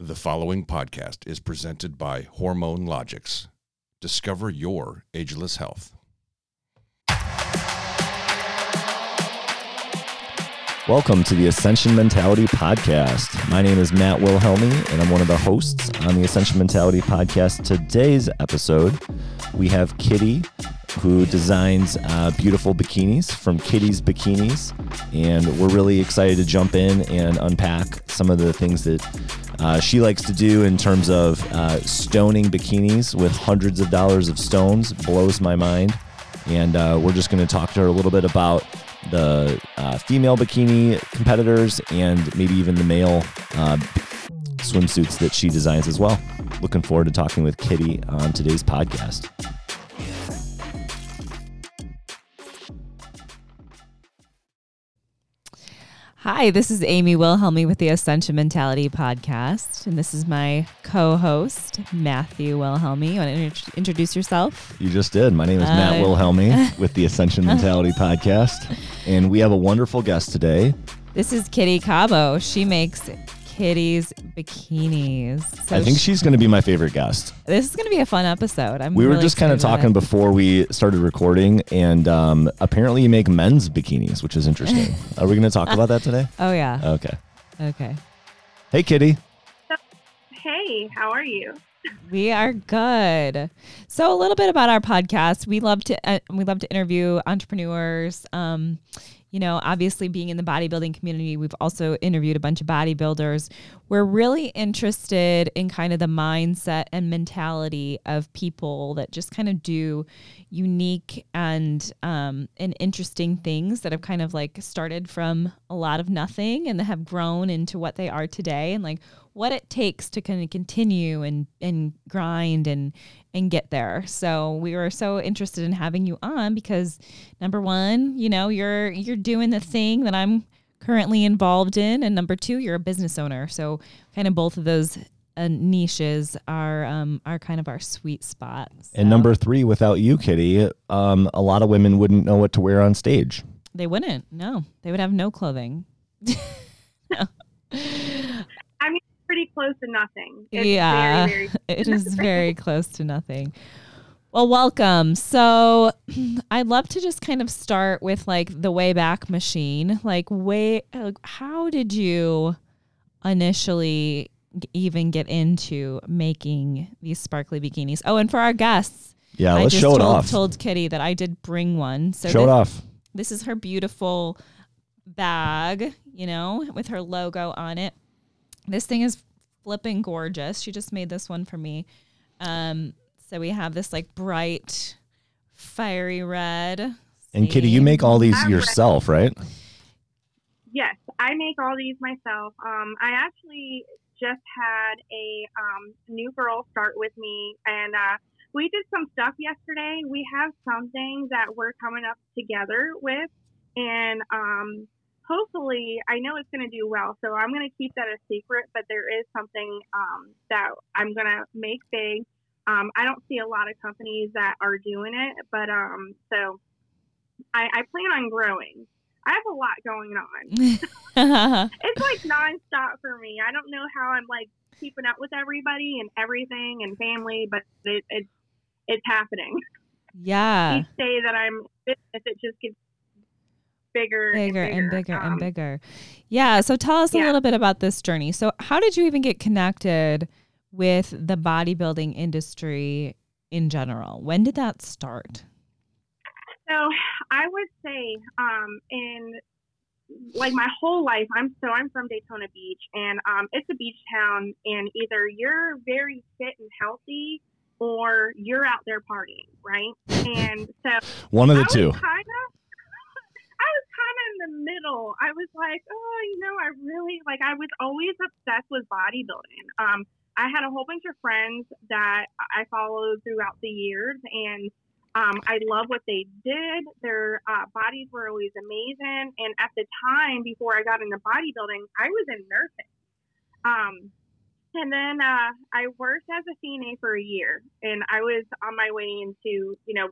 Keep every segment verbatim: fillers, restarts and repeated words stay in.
The following podcast is presented by Hormone Logics. Discover your ageless health. Welcome to the Ascension Mentality Podcast. My name is Matt Wilhelmi, and I'm one of the hosts on the Ascension Mentality Podcast. Today's episode, we have Kitty, who designs uh, beautiful bikinis from Kitty's Bikinis, and we're really excited to jump in and unpack some of the things that Uh, she likes to do in terms of uh, stoning bikinis with hundreds of dollars of stones. Blows my mind. And uh, we're just going to talk to her a little bit about the uh, female bikini competitors and maybe even the male uh, swimsuits that she designs as well. Looking forward to talking with Kitty on today's podcast. Hi, this is Amy Wilhelmi with the Ascension Mentality Podcast, and this is my co-host, Matthew Wilhelmi. You want to introduce yourself? You just did. My name is uh, Matt Wilhelmi with the Ascension Mentality Podcast, and we have a wonderful guest today. This is Kitty Cabo. She makes Kitty's Bikinis. So I think she's going to be my favorite guest. This is going to be a fun episode. I'm we were really just kind of talking before we started recording, and um, apparently you make men's bikinis, which is interesting. Are we going to talk about that today? Oh, yeah. Okay. Okay. Hey, Kitty. Hey, how are you? We are good. So a little bit about our podcast. We love to uh, we love to interview entrepreneurs. Um, you know, obviously being in the bodybuilding community, we've also interviewed a bunch of bodybuilders. We're really interested in kind of the mindset and mentality of people that just kind of do unique and um, and interesting things that have kind of like started from a lot of nothing and that have grown into what they are today, and like what it takes to kind of continue and, and grind and, and get there. So we were so interested in having you on because number one, you know, you're, you're doing the thing that I'm currently involved in. And number two, you're a business owner. So kind of both of those uh, niches are, um, are kind of our sweet spots. So. And number three, without you, Kitty, um, a lot of women wouldn't know what to wear on stage. They wouldn't. No, they would have no clothing. No. I mean, pretty close to nothing. It's yeah, very, very it is very close to nothing. Well, welcome. So I'd love to just kind of start with like the way back machine. Like, way, like how did you initially even get into making these sparkly bikinis? Oh, and for our guests, yeah, I let's just show told, it off. Told Kitty that I did bring one. So show this, it off. This is her beautiful bag, you know, with her logo on it. This thing is flipping gorgeous. She just made this one for me. Um, so we have this like bright, fiery red. And see? Kitty, you make all these yourself, right? Yes, I make all these myself. Um, I actually just had a um, new girl start with me, and uh, we did some stuff yesterday. We have something that we're coming up together with, and um hopefully, I know it's going to do well, so I'm going to keep that a secret, but there is something um, that I'm going to make big. Um, I don't see a lot of companies that are doing it, but um, so I, I plan on growing. I have a lot going on. It's like nonstop for me. I don't know how I'm like keeping up with everybody and everything and family, but it, it, it's happening. Yeah. Each day that I'm in business, it just gets bigger, bigger and bigger and bigger, um, and bigger. Yeah. So tell us yeah. a little bit about this journey. So how did you even get connected with the bodybuilding industry in general? When did that start? So I would say um, in like my whole life, I'm so I'm from Daytona Beach, and um, it's a beach town, and either you're very fit and healthy or you're out there partying. Right. And so one of the I two kind of I was kind of in the middle. I was like, oh, you know, I really, like, I was always obsessed with bodybuilding. Um, I had a whole bunch of friends that I followed throughout the years, and um, I love what they did. Their uh, bodies were always amazing, and at the time, before I got into bodybuilding, I was in nursing. Um, and then uh, I worked as a C N A for a year, and I was on my way into, you know,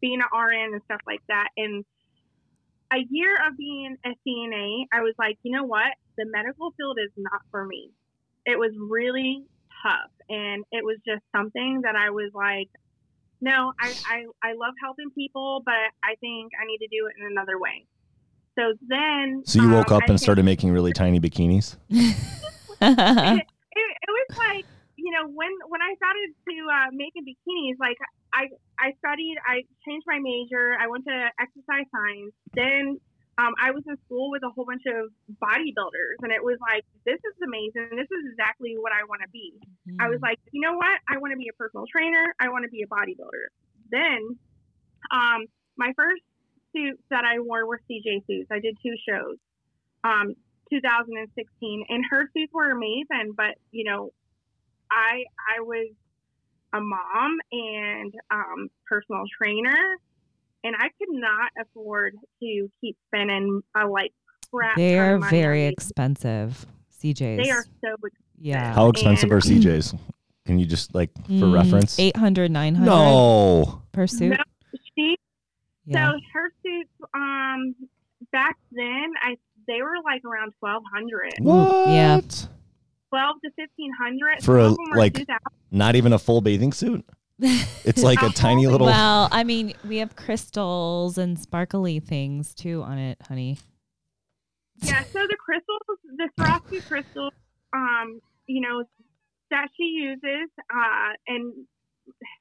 being an R N and stuff like that, and a year of being a C N A, I was like, you know what? The medical field is not for me. it was really tough. And it was just something that I was like, no, I, I, I love helping people, but I think I need to do it in another way. So then. So you woke um, up I and started making really tiny bikinis? it, it, it was like, you know, when, when I started to uh, making bikinis, like I, I studied, I changed my major. I went to exercise science. Then um, I was in school with a whole bunch of bodybuilders, and it was like, this is amazing. This is exactly what I want to be. Mm-hmm. I was like, you know what? I want to be a personal trainer. I want to be a bodybuilder. Then um, my first suits that I wore were C J suits. I did two shows, um, two thousand sixteen, and her suits were amazing, but you know, I I was a mom and um, personal trainer, and I could not afford to keep spending a like crap. They are very expensive, C Js. They are so expensive. Yeah. How expensive and, are C Js? Can you just like for mm, reference? eight hundred, nine hundred No. Per suit. No, she, yeah. So her suits um back then I they were like around twelve hundred. What? Yeah. Twelve to fifteen hundred for a, like not even a full bathing suit. It's like a tiny little. Well, I mean, we have crystals and sparkly things too on it, honey. Yeah. So the crystals, the Swarovski crystals, um, you know, that she uses, uh, and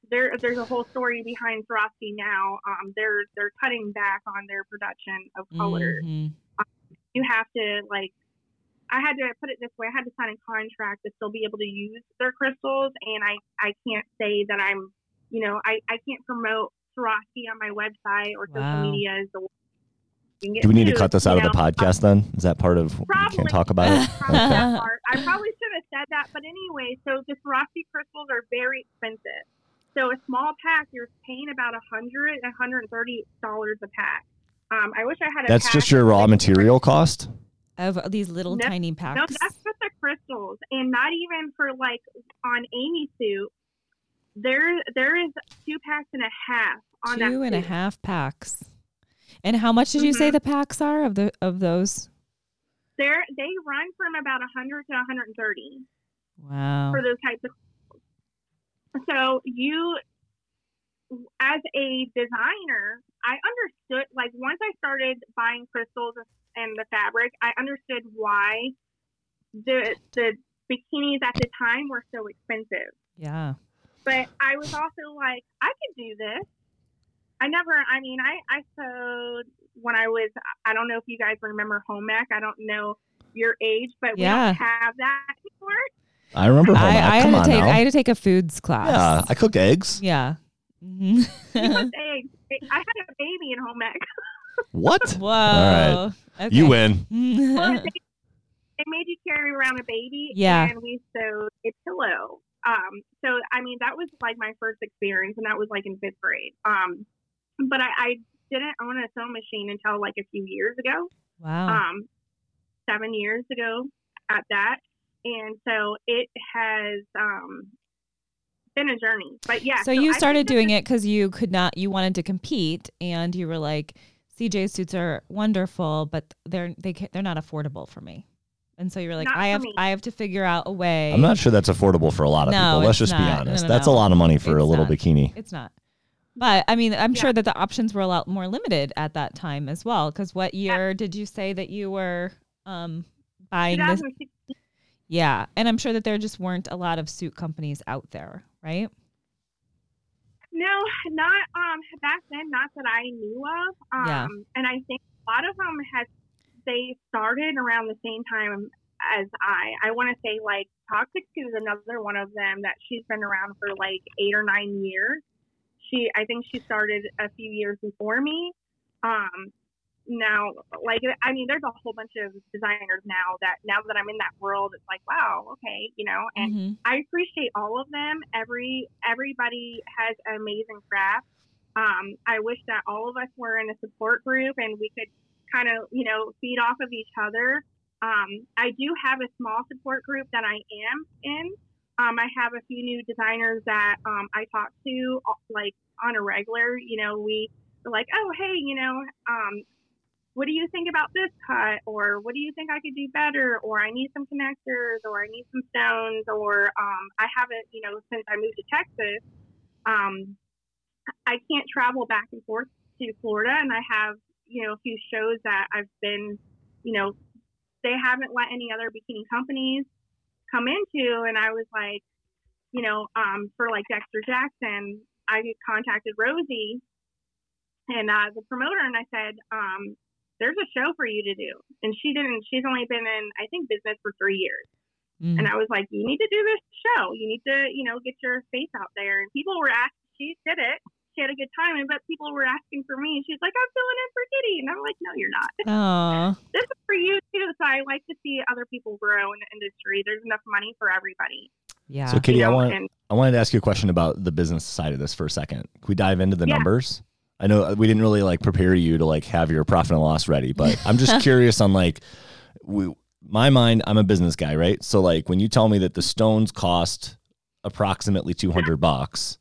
there, there's a whole story behind Swarovski now. Um, they're they're cutting back on their production of colors. Mm-hmm. Um, you have to like. I had to put it this way. I had to sign a contract to still be able to use their crystals. And I, I can't say that I'm, you know, I, I can't promote Swarovski on my website or wow. social media. Is the way you get Do we need to, to cut this out know? of the podcast then? Is that part of, probably, we can't talk about it? Probably okay. that part. I probably should have said that. But anyway, so the Swarovski crystals are very expensive. So a small pack, you're paying about one hundred, one hundred thirty dollars a pack. Um, I wish I had a That's pack just your raw material cost? Of these little no, tiny packs. No, that's just the crystals, and not even for like on Amy's suit. There, there is two packs and a half on two that. Two and suit. a half packs. And how much did mm-hmm. you say the packs are of the of those? They're they run from about a hundred to a hundred and thirty. Wow. For those types of crystals. So you, as a designer, I understood like once I started buying crystals and and the fabric, I understood why the the bikinis at the time were so expensive. Yeah. But I was also like, I could do this. I never, I mean, I, I sewed when I was, I don't know if you guys remember home ec. I don't know your age, but yeah. we don't have that anymore. I remember home ec. I, I, had Come to on take, I had to take a foods class. Yeah, I cooked eggs. Yeah. Mm-hmm. You cooked eggs. I had a baby in home ec. What? Whoa. All right. Okay. You win. Well, they, they made you carry around a baby. Yeah. And we sewed a pillow. Um, so, I mean, that was like my first experience, and that was like in fifth grade. Um, but I, I didn't own a sewing machine until like a few years ago. Wow. Um, seven years ago at that. And so it has um, been a journey. But yeah. So, so you started doing it because you could not, you wanted to compete, and you were like, C J suits are wonderful, but they're they they're not affordable for me, and so you're like, not I have me. I have to figure out a way. I'm not sure that's affordable for a lot of no, people. Let's just not. be honest. No, no, that's no. a lot of money for it's a little not. bikini. It's not, but I mean, I'm yeah. sure that the options were a lot more limited at that time as well. Because what year yeah. did you say that you were um, buying this? Yeah, and I'm sure that there just weren't a lot of suit companies out there, right? No, not um, back then, not that I knew of. Um, yeah. And I think a lot of them had, they started around the same time as I. I want to say, like, Toxic is another one of them that she's been around for, like, eight or nine years. She, I think she started a few years before me. Um, now, like, I mean, there's a whole bunch of designers now that, now that I'm in that world, it's like, wow, okay, you know, and mm-hmm. I appreciate all of them. Every, everybody has an amazing craft. Um, I wish that all of us were in a support group and we could kind of, you know, feed off of each other. Um, I do have a small support group that I am in. Um, I have a few new designers that um, I talk to, like, on a regular, you know, we like, oh, hey, you know, um, what do you think about this cut? Or what do you think I could do better? Or I need some connectors, or I need some stones, or um, I haven't, you know, since I moved to Texas, um, I can't travel back and forth to Florida. And I have, you know, a few shows that I've been, you know, they haven't let any other bikini companies come into. And I was like, you know, um, for like Dexter Jackson, I contacted Rosie and uh, the promoter, and I said, um, there's a show for you to do. And she didn't, she's only been in, I think, business for three years. Mm. And I was like, you need to do this show. You need to, you know, get your face out there. And people were asking, she did it. She had a good time. And but people were asking for me. And she's like, I'm filling in for Kitty. And I'm like, no, you're not. This is for you too. So I like to see other people grow in the industry. There's enough money for everybody. Yeah. So Kitty, you know, I want and- I wanted to ask you a question about the business side of this for a second. Can we dive into the yeah. numbers? I know we didn't really like prepare you to like have your profit and loss ready, but I'm just curious on like, we, my mind, I'm a business guy, right? So like when you tell me that the stones cost approximately two hundred bucks,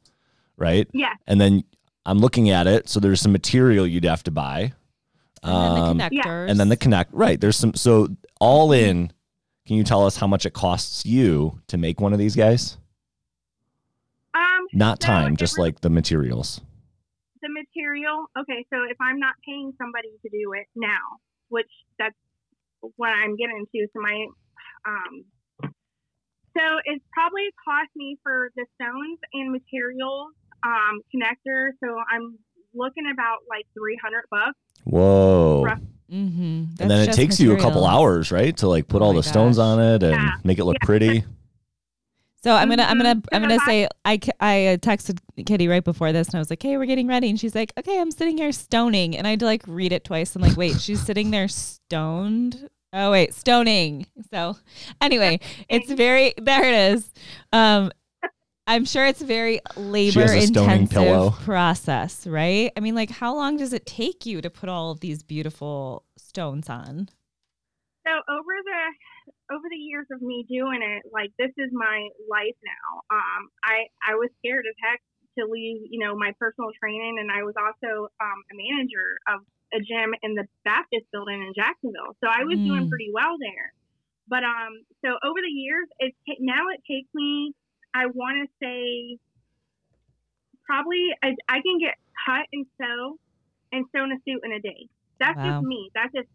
right? Yeah. And then I'm looking at it. So there's some material you'd have to buy. And um, then the connectors. And then the connect, right. There's some, so all in, can you tell us how much it costs you to make one of these guys? Um, Not so time, just really- like the materials. The material, okay, so if I'm not paying somebody to do it now, which that's what I'm getting into, so my, um, so it's probably cost me for the stones and materials, um, connector, so I'm looking about like three hundred bucks. Whoa. Mm-hmm. That's and then it takes materials. You a couple hours, right, to like put oh all the gosh. stones on it and yeah. make it look yeah. pretty. So I'm gonna, I'm gonna, I'm gonna say I, I texted Kitty right before this, and I was like, "Hey, we're getting ready," and she's like, "Okay, I'm sitting here stoning," and I had to like read it twice. I'm like, "Wait, she's sitting there stoned? Oh wait, stoning." So anyway, it's very there. It is. Um, I'm sure it's a very labor-intensive process, right? I mean, like, how long does it take you to put all of these beautiful stones on? So over the. Over the years of me doing it, like, this is my life now. Um, I, I was scared as heck to leave, you know, my personal training. And I was also um, a manager of a gym in the Baptist building in Jacksonville. So I was mm. doing pretty well there. But um, so over the years, it's now it takes me, I want to say, probably I, I can get cut and sew and sew in a suit in a day. That's wow. just me. That's just,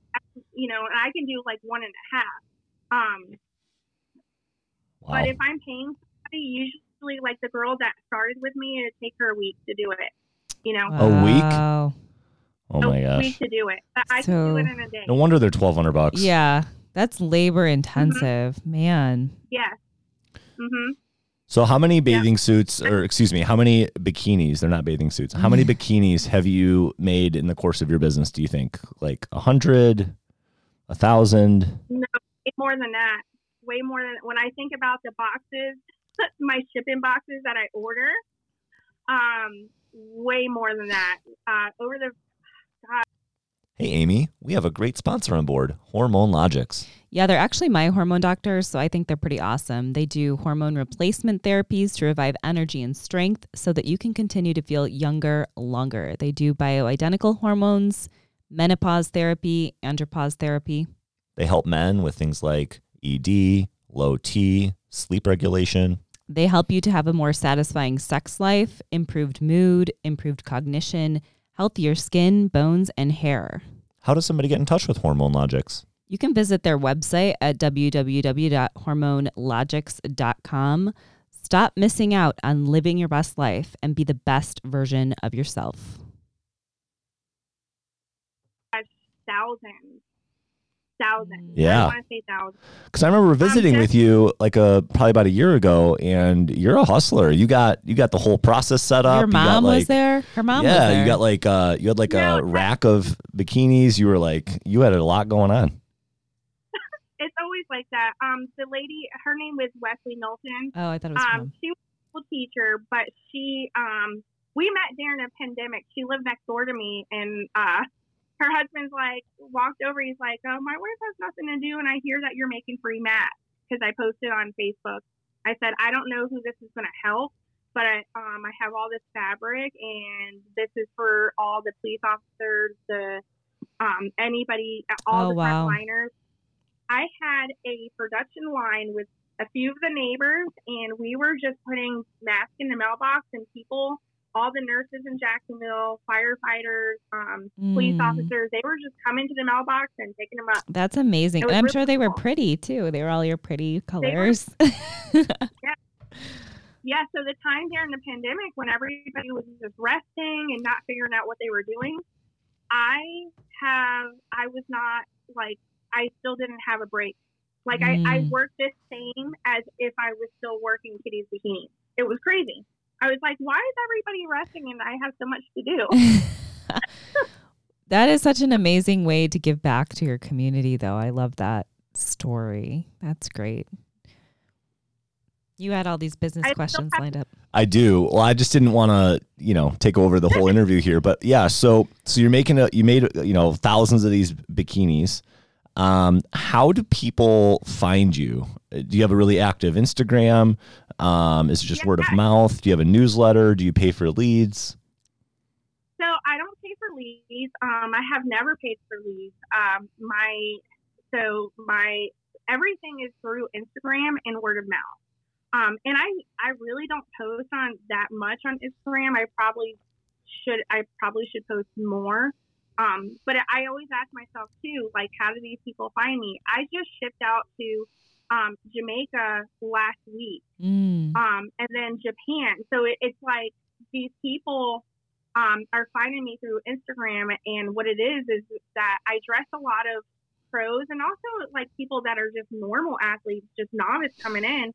you know, and I can do like one and a half. Um, wow. But if I'm paying somebody, usually like the girl that started with me, it'd take her a week to do it, you know? Wow. A week? Oh a my gosh. A week to do it. But so, I can do it in a day. No wonder they're twelve hundred bucks. Yeah. That's labor intensive, mm-hmm. man. Yeah. Mm-hmm. So how many bathing yeah. suits, or excuse me, how many bikinis, they're not bathing suits, how many bikinis have you made in the course of your business, do you think? Like a hundred, a thousand? No. More than that, way more than when I think about the boxes, my shipping boxes that I order, um, way more than that. Uh, over the uh, Hey, Amy, we have a great sponsor on board, Hormone Logics. Yeah, they're actually my hormone doctors, so I think they're pretty awesome. They do hormone replacement therapies to revive energy and strength so that you can continue to feel younger longer. They do bioidentical hormones, menopause therapy, andropause therapy. They help men with things like E D, low T, sleep regulation. They help you to have a more satisfying sex life, improved mood, improved cognition, healthier skin, bones, and hair. How does somebody get in touch with Hormone Logics? You can visit their website at w w w dot hormone logics dot com. Stop missing out on living your best life and be the best version of yourself. Thousands. Thousands. Yeah. I want to say thousands. Because I remember visiting um, with you like a probably about a year ago, and you're a hustler. You got you got the whole process set up. Your mom you got, like, was there. Her mom yeah, was there. Yeah, you got like uh you had like no, a rack of bikinis. You were like you had a lot going on. It's always like that. Um the lady, her name was Wesley Knowlton. Oh, I thought it was um, she was a school teacher, but she um we met during a pandemic. She lived next door to me, and uh her husband's like, walked over. He's like, oh, my wife has nothing to do. And I hear that you're making free mats because I posted on Facebook. I said, I don't know who this is going to help, but I, um, I have all this fabric, and this is for all the police officers, the um, anybody, all oh, the wow. frontliners. I had a production line with a few of the neighbors, and we were just putting masks in the mailbox, and people, all the nurses in Jacksonville, firefighters, um, mm. police officers, they were just coming to the mailbox and picking them up. That's amazing. And I'm really sure they cool. were pretty, too. They were all your pretty colors. Were, yeah. yeah, so the time during the pandemic when everybody was just resting and not figuring out what they were doing, I have, I was not, like, I still didn't have a break. Like, mm. I, I worked this same as if I was still working Kitty's Bikinis. It was crazy. I was like, why is everybody resting and I have so much to do? That is such an amazing way to give back to your community, though. I love that story. That's great. You had all these business I questions have- lined up. I do. Well, I just didn't want to, you know, take over the whole interview here. But yeah, so so you're making a, you made, you know, thousands of these bikinis. Um, how do people find you? Do you have a really active Instagram? Um, is it just yeah. word of mouth? Do you have a newsletter? Do you pay for leads? So I don't pay for leads. Um, I have never paid for leads. Um, my, so my, everything is through Instagram and word of mouth. Um, and I, I really don't post on that much on Instagram. I probably should, I probably should post more. Um, but I always ask myself too, like, how do these people find me? I just shipped out to, um, Jamaica last week, mm. um, and then Japan. So it, it's like these people, um, are finding me through Instagram, and what it is, is that I dress a lot of pros and also like people that are just normal athletes, just novice coming in.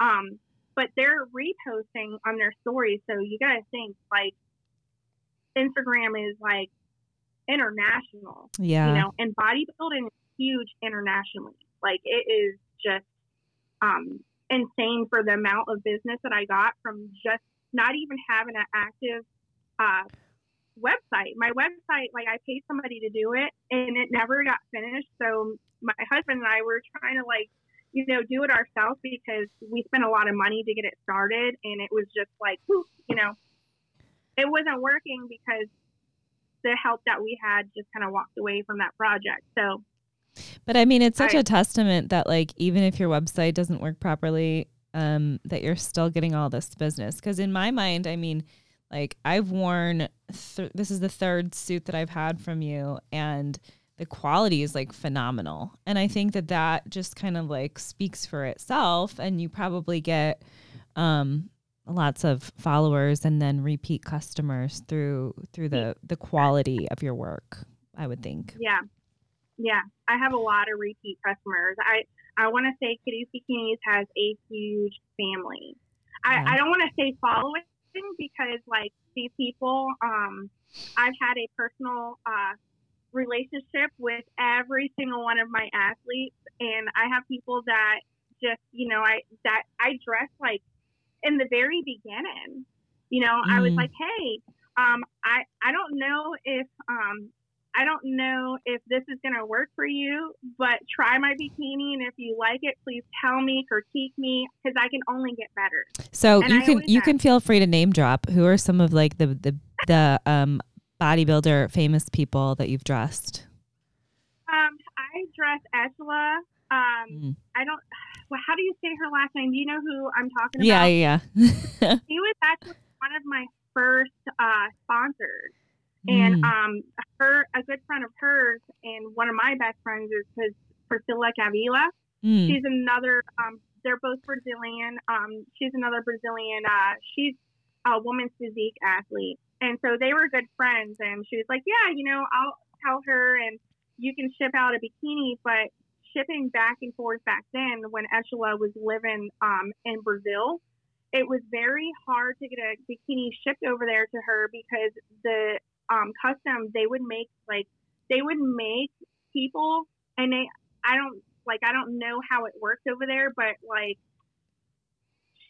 Um, but they're reposting on their stories. So you got to think, like, Instagram is like international, yeah, you know, and bodybuilding is huge internationally. Like, it is just um, insane for the amount of business that I got from just not even having an active uh, website. My website, like, I paid somebody to do it, and it never got finished. So my husband and I were trying to, like, you know, do it ourselves because we spent a lot of money to get it started, and it was just like, whew, you know, it wasn't working because the help that we had just kind of walked away from that project. So, but I mean, it's such I, a testament that, like, even if your website doesn't work properly, um, that you're still getting all this business. Cause in my mind, I mean, like, I've worn, th- this is the third suit that I've had from you, and the quality is, like, phenomenal. And I think that that just kind of, like, speaks for itself, and you probably get, um, lots of followers and then repeat customers through through the the quality of your work, I would think. Yeah. Yeah. I have a lot of repeat customers. I, I want to say Kitty's Bikinis has a huge family. Yeah. I, I don't want to say following because, like, these people, um, I've had a personal uh, relationship with every single one of my athletes. And I have people that just, you know, I that I dress like, in the very beginning, you know, mm-hmm. I was like, hey, um, I, I don't know if, um, I don't know if this is going to work for you, but try my bikini. And if you like it, please tell me, critique me, because I can only get better. So and you I can, you ask. can feel free to name drop. Who are some of, like, the, the, the, um, bodybuilder famous people that you've dressed? Um, I dress Estella. Um, mm. I don't, well, how do you say her last name? Do you know who I'm talking about? Yeah, yeah. She was actually one of my first uh, sponsors. Mm. And um, her, a good friend of hers and one of my best friends is his, Priscilla Cavila. Mm. She's another, um, they're both Brazilian. Um, she's another Brazilian. Uh, she's a women's physique athlete. And so they were good friends. And she was like, yeah, you know, I'll tell her and you can ship out a bikini, but shipping back and forth back then when Estella was living um, in Brazil, it was very hard to get a bikini shipped over there to her because the um, custom, they would make, like, they would make people, and they, I don't, like, I don't know how it works over there, but, like,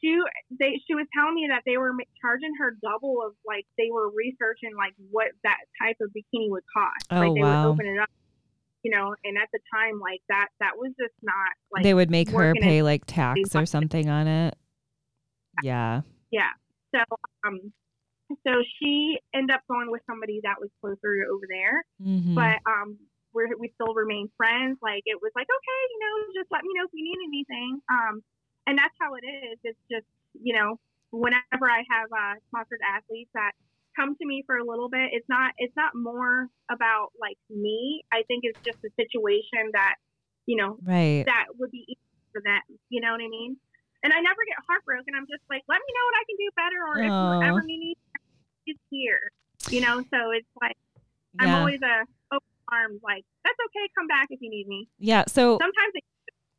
she, they, she was telling me that they were charging her double of, like, they were researching, like, what that type of bikini would cost. Oh, like, they wow. would open it up. You know, and at the time, like, that, that was just not, like... They would make her pay, it. like, tax or something on it? Yeah. Yeah. So, um, So she ended up going with somebody that was closer over there, mm-hmm. but um, we we still remain friends. Like, it was like, okay, you know, just let me know if you need anything. Um, and that's how it is. It's just, you know, whenever I have uh, sponsored athletes that come to me for a little bit, it's not it's not more about like me. I think it's just a situation that, you know, right. that would be easy for them. You know what I mean? And I never get heartbroken. I'm just like, let me know what I can do better, or oh. if you ever need it's here. You know, so it's like yeah. I'm always a open arms, like, that's okay, come back if you need me. Yeah. So sometimes it-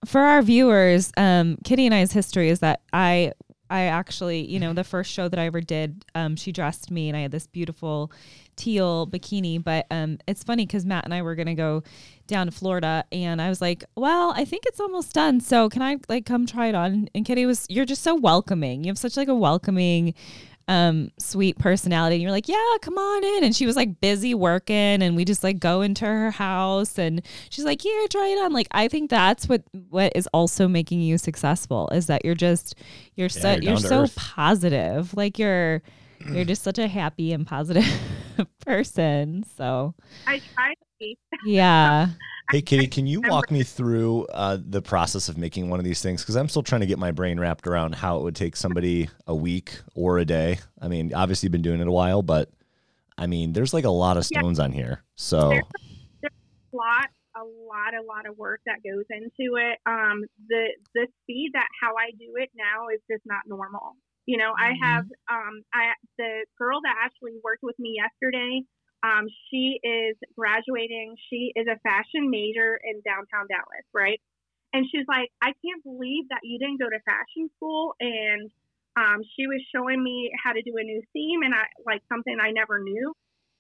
for our viewers, um, Kitty and I's history is that I I actually, you know, the first show that I ever did, um, she dressed me and I had this beautiful teal bikini. But um, it's funny because Matt and I were going to go down to Florida and I was like, well, I think it's almost done. So can I like come try it on? And Kitty was, you're just so welcoming. You have such like a welcoming, um, sweet personality. And you're like, yeah, come on in. And she was like busy working and we just like go into her house and she's like, here, try it on. Like, I think that's what, what is also making you successful is that you're just, you're yeah, so, you're, you're so earth. positive. Like you're, you're just such a happy and positive person. So I try to be. Yeah. Hey, Kitty, can you walk me through uh, the process of making one of these things? Because I'm still trying to get my brain wrapped around how it would take somebody a week or a day. I mean, obviously you've been doing it a while, but I mean, there's like a lot of stones yeah. on here. So there's, there's a lot, a lot, a lot of work that goes into it. Um, the the speed that how I do it now is just not normal. You know, mm-hmm. I have um, I the girl that actually worked with me yesterday. Um, she is graduating. She is a fashion major in downtown Dallas, right? And she's like, I can't believe that you didn't go to fashion school. And um, she was showing me how to do a new theme and I like something I never knew.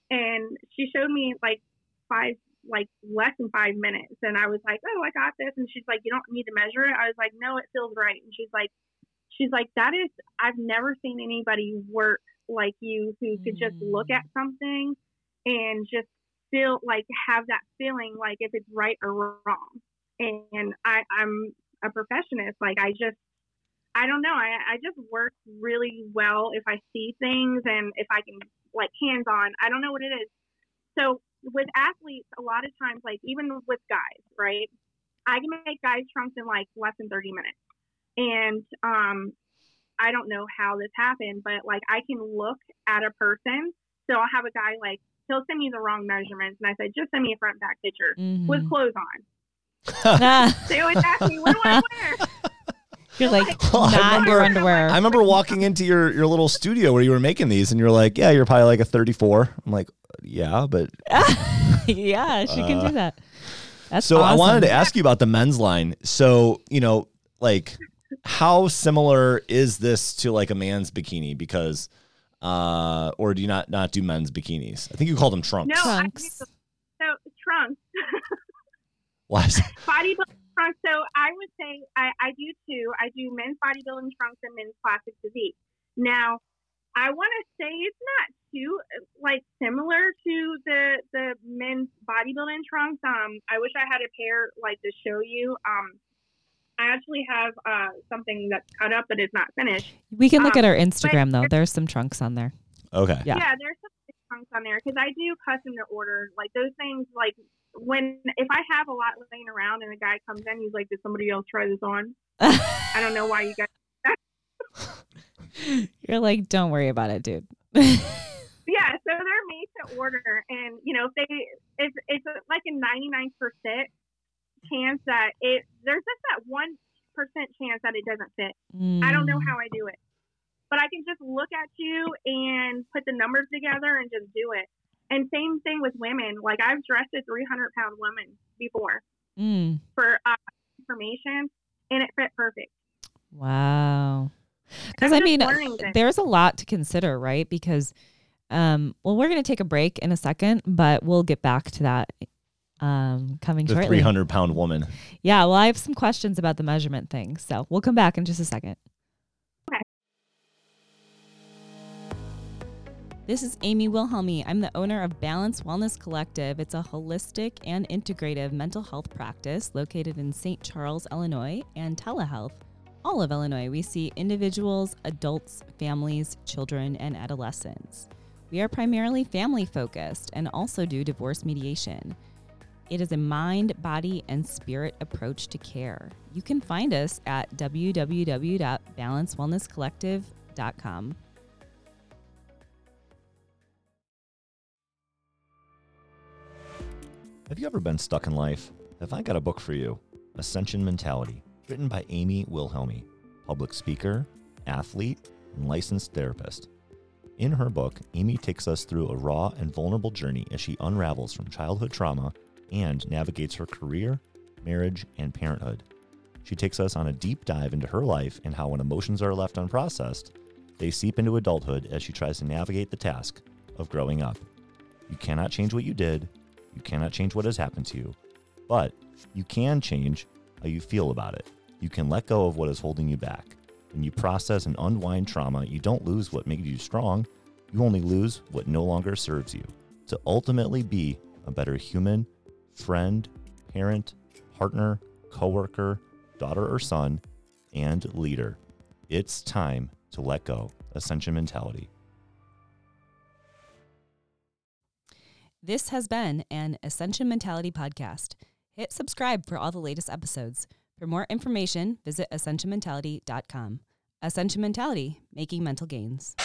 And she showed me like five, like less than five minutes. And I was like, oh, I got this. And she's like, you don't need to measure it. I was like, no, it feels right. And she's like, she's like, that is, I've never seen anybody work like you who could just look at something and just feel like have that feeling like if it's right or wrong. And I, I'm a perfectionist. Like I just, I don't know. I, I just work really well if I see things and if I can like hands on, I don't know what it is. So with athletes, a lot of times, like even with guys, right? I can make guys trunks in like less than thirty minutes. And um, I don't know how this happened, but like I can look at a person. So I'll have a guy like, he'll send me the wrong measurements. And I said, just send me a front and back picture mm-hmm. with clothes on. They always ask me, what do I wear? You're like, like well, not remember, your underwear. I remember walking into your, your little studio where you were making these and you're like, yeah, you're probably like a thirty-four. I'm like, yeah, but. yeah, she uh, can do that. That's so awesome. I wanted to ask you about the men's line. So, you know, like how similar is this to like a man's bikini? Because Uh, or do you not, not do men's bikinis? I think you call them trunks. No, trunks. I do, so trunks. What? Bodybuilding trunks. So I would say I, I do too. I do men's bodybuilding trunks and men's plastic physique. Now, I want to say it's not too like similar to the the men's bodybuilding trunks. Um, I wish I had a pair like to show you. Um, I actually have uh, something that's cut up, but it's not finished. We can look um, at our Instagram, though. There's some trunks on there. Okay. Yeah, yeah there's some trunks on there because I do custom to order. Like those things, like when if I have a lot laying around and a guy comes in, he's like, did somebody else try this on? I don't know why you guys do that. You're like, don't worry about it, dude. Yeah, so they're made to order. And, you know, if they, if it's like a ninety-nine percent chance that it there's just that one percent chance that it doesn't fit. Mm. I don't know how I do it, but I can just look at you and put the numbers together and just do it. And same thing with women. Like I've dressed a three hundred pound woman before mm. for uh, information, and it fit perfect. Wow. Because I mean, there's a lot to consider, right? Because um, well, we're going to take a break in a second, but we'll get back to that. Um, coming the shortly. three hundred pound woman. Yeah. Well, I have some questions about the measurement thing. So we'll come back in just a second. Okay. This is Amy Wilhelmi. I'm the owner of Balance Wellness Collective. It's a holistic and integrative mental health practice located in Saint Charles, Illinois, and telehealth. all of Illinois, we see individuals, adults, families, children, and adolescents. We are primarily family-focused and also do divorce mediation. It is a mind, body, and spirit approach to care. You can find us at w w w dot balance wellness collective dot com. Have you ever been stuck in life? Have I got a book for you? Ascension Mentality, written by Amy Wilhelmi, public speaker, athlete, and licensed therapist. In her book, Amy takes us through a raw and vulnerable journey as she unravels from childhood trauma and navigates her career, marriage, and parenthood. She takes us on a deep dive into her life and how when emotions are left unprocessed, they seep into adulthood as she tries to navigate the task of growing up. You cannot change what you did. You cannot change what has happened to you. But you can change how you feel about it. You can let go of what is holding you back. When you process and unwind trauma, you don't lose what made you strong. You only lose what no longer serves you. To ultimately be a better human, friend, parent, partner, coworker, daughter or son, and leader. It's time to let go. Ascension Mentality. This has been an Ascension Mentality podcast. Hit subscribe for all the latest episodes. For more information, visit ascension mentality dot com. Ascension Mentality, making mental gains.